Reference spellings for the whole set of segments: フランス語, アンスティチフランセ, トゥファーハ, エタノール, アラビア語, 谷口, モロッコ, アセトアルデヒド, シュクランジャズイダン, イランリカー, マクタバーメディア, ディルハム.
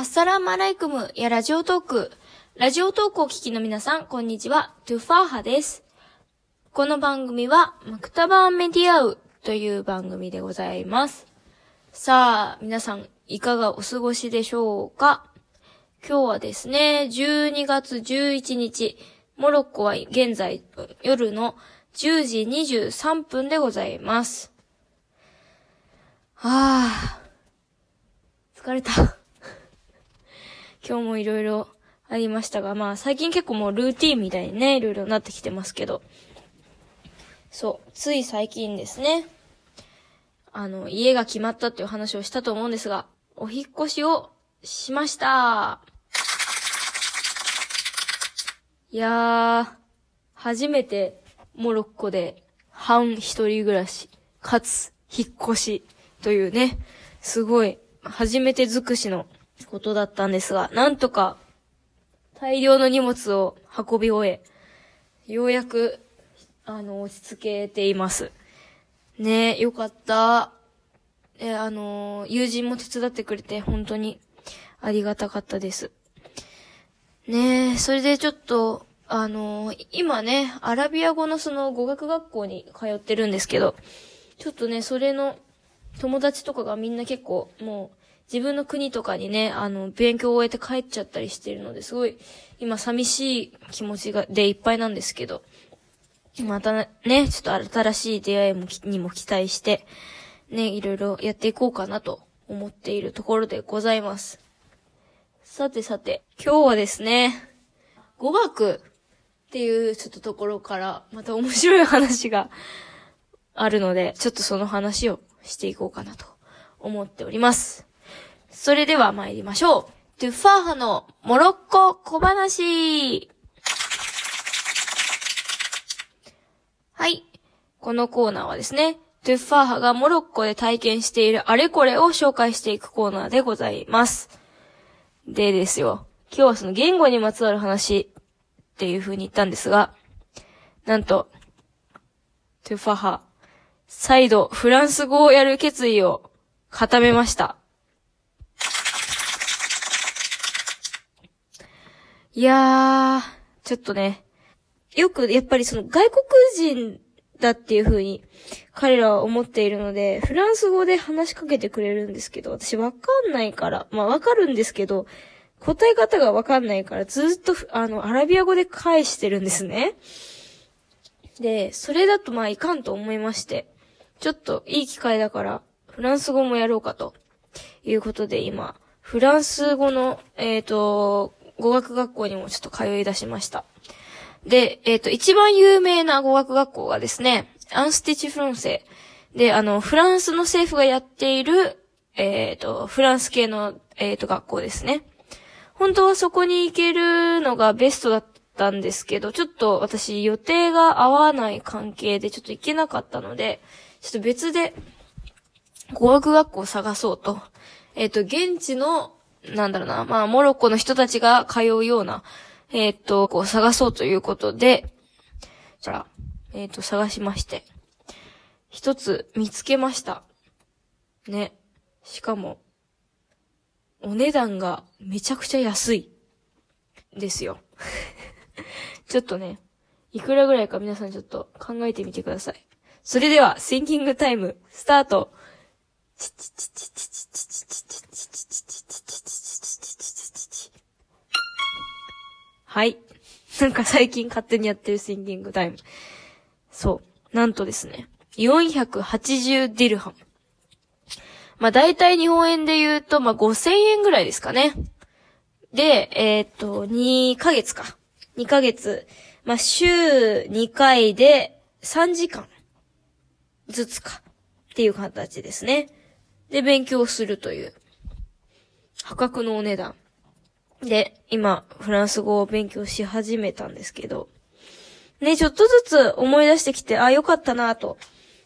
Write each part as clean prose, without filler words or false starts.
アッサラムアライクムやラジオトークを聞きの皆さん、こんにちは。トゥファーハです。この番組はマクタバーメディアウという番組でございます。さあ皆さん、いかがお過ごしでしょうか。今日はですね、12月11日、モロッコは現在夜の10時23分でございます。疲れた。今日もいろいろありましたが、最近結構もうルーティーンみたいにね、いろいろなってきてますけど。そう、つい最近ですね、家が決まったっていう話をしたと思うんですが、お引っ越しをしました。いやー、初めてモロッコで半一人暮らし、かつ引っ越しというね、すごい初めて尽くしのことだったんですが、なんとか大量の荷物を運び終え、ようやく落ち着けています。ねえ、よかった。友人も手伝ってくれて本当にありがたかったです。ねえ、それでちょっと、今ね、アラビア語のその語学学校に通ってるんですけど、ちょっとね、それの友達とかがみんな結構もう自分の国とかにね、勉強を終えて帰っちゃったりしてるので、すごい今寂しい気持ちがでいっぱいなんですけど、またね、ちょっと新しい出会いにも期待して、ね、いろいろやっていこうかなと思っているところでございます。さて、今日はですね、語学っていうちょっとところからまた面白い話があるので、ちょっとその話をしていこうかなと思っております。それでは参りましょう。トゥファーハのモロッコ小話。はい。このコーナーはですね、トゥファーハがモロッコで体験しているあれこれを紹介していくコーナーでございます。でですよ、今日はその言語にまつわる話っていう風に言ったんですが、なんとトゥファハ再度フランス語をやる決意を固めました。いやー、ちょっとね、よくやっぱりその外国人だっていう風に彼らは思っているので、フランス語で話しかけてくれるんですけど、私わかんないから、わかるんですけど、答え方がわかんないから、ずっと、アラビア語で返してるんですね。で、それだといかんと思いまして、ちょっといい機会だから、フランス語もやろうかと、いうことで今、フランス語の、語学学校にもちょっと通い出しました。で、一番有名な語学学校がですね、アンスティチフランセで、フランスの政府がやっている、フランス系の、学校ですね。本当はそこに行けるのがベストだったんですけど、ちょっと私予定が合わない関係でちょっと行けなかったので、ちょっと別で語学学校を探そうと。現地の、モロッコの人たちが通うような、こう探そうということで、探しまして、一つ見つけました。ね。しかも、お値段がめちゃくちゃ安い。ですよ。ちょっとね、いくらぐらいか皆さんちょっと考えてみてください。それでは、シンキングタイム、スタート。はい。最近勝手にやってるシンキングタイム。そう。なんとですね、480ディルハム。大体日本円で言うと、5000円ぐらいですかね。で、2ヶ月か。2ヶ月。週2回で3時間ずつか。っていう形ですね。で、勉強するという。破格のお値段。で、今、フランス語を勉強し始めたんですけど、ね、ちょっとずつ思い出してきて、よかったなぁと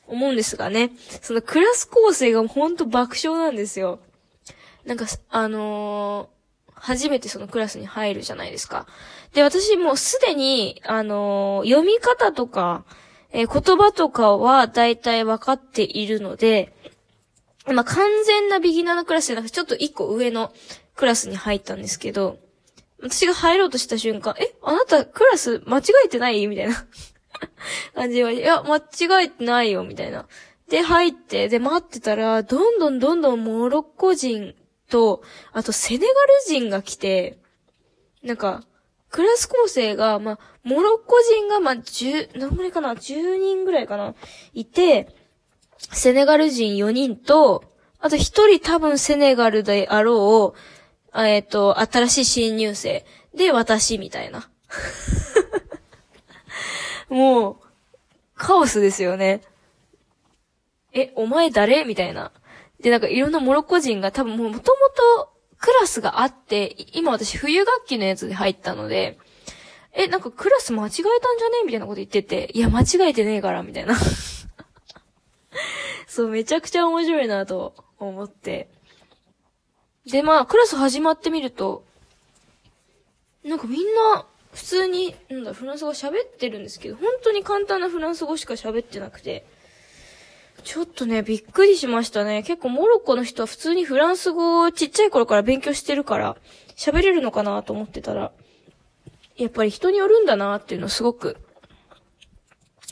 思うんですがね、そのクラス構成がほんと爆笑なんですよ。初めてそのクラスに入るじゃないですか。で、私もうすでに、読み方とか、言葉とかは大体わかっているので、完全なビギナーのクラスじゃなくて、ちょっと一個上のクラスに入ったんですけど、私が入ろうとした瞬間、あなたクラス間違えてないみたいな感じで言われて、いや、間違えてないよ、みたいな。で、入って、で、待ってたら、どんどんモロッコ人と、あとセネガル人が来て、なんか、クラス構成が、モロッコ人が、10人ぐらいかな、いて、セネガル人4人と、あと1人多分セネガルであろう、新しい新入生で私みたいな。もう、カオスですよね。お前誰？みたいな。で、なんかいろんなモロッコ人が多分もともとクラスがあって、今私冬学期のやつで入ったので、なんかクラス間違えたんじゃね？みたいなこと言ってて、いや間違えてねえから、みたいな。そう、めちゃくちゃ面白いなと思って。で、クラス始まってみると、なんかみんな、普通に、フランス語喋ってるんですけど、本当に簡単なフランス語しか喋ってなくて、ちょっとね、びっくりしましたね。結構モロッコの人は普通にフランス語をちっちゃい頃から勉強してるから、喋れるのかなと思ってたら、やっぱり人によるんだなっていうのをすごく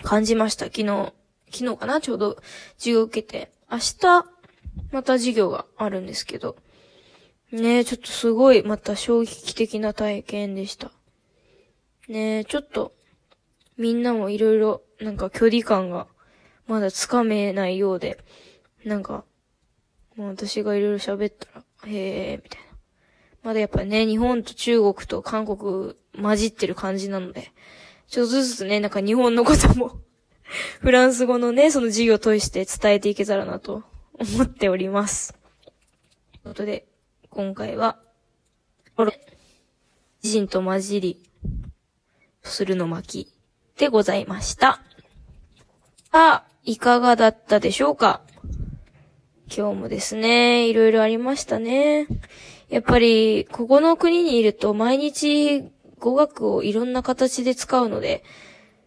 感じました。昨日かな、ちょうど授業受けて。明日、また授業があるんですけど。ね、ちょっとすごい、また衝撃的な体験でした。ね、ちょっと、みんなもいろいろ、なんか距離感が、まだつかめないようで、なんか、もう私がいろいろ喋ったら、へー、みたいな。まだやっぱね、日本と中国と韓国混じってる感じなので、ちょっとずつね、なんか日本のことも、フランス語のね、その授業を通して伝えていけたらなと思っております。ということで、今回は、人と混じり、するの巻でございました。いかがだったでしょうか？今日もですね、いろいろありましたね。やっぱり、ここの国にいると毎日語学をいろんな形で使うので、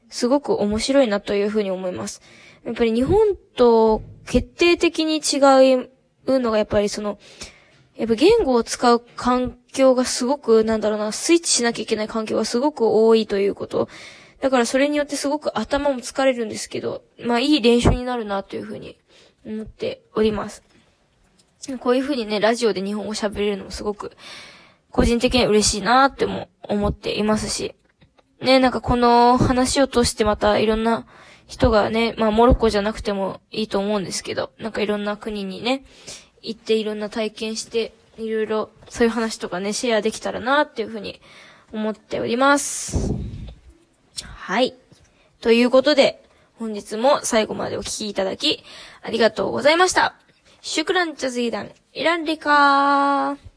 すごく面白いなというふうに思います。やっぱり日本と決定的に違うのがやっぱりやっぱ言語を使う環境がすごく、スイッチしなきゃいけない環境がすごく多いということ。だからそれによってすごく頭も疲れるんですけど、いい練習になるなというふうに思っております。こういうふうにね、ラジオで日本語喋れるのもすごく、個人的に嬉しいなっても思っていますし。ね、なんかこの話を通してまたいろんな人がね、モロッコじゃなくてもいいと思うんですけど、なんかいろんな国にね、行っていろんな体験して、いろいろそういう話とかね、シェアできたらなっていうふうに思っております。はい。ということで、本日も最後までお聞きいただき、ありがとうございました。シュクランジャズイダン、イランリカー。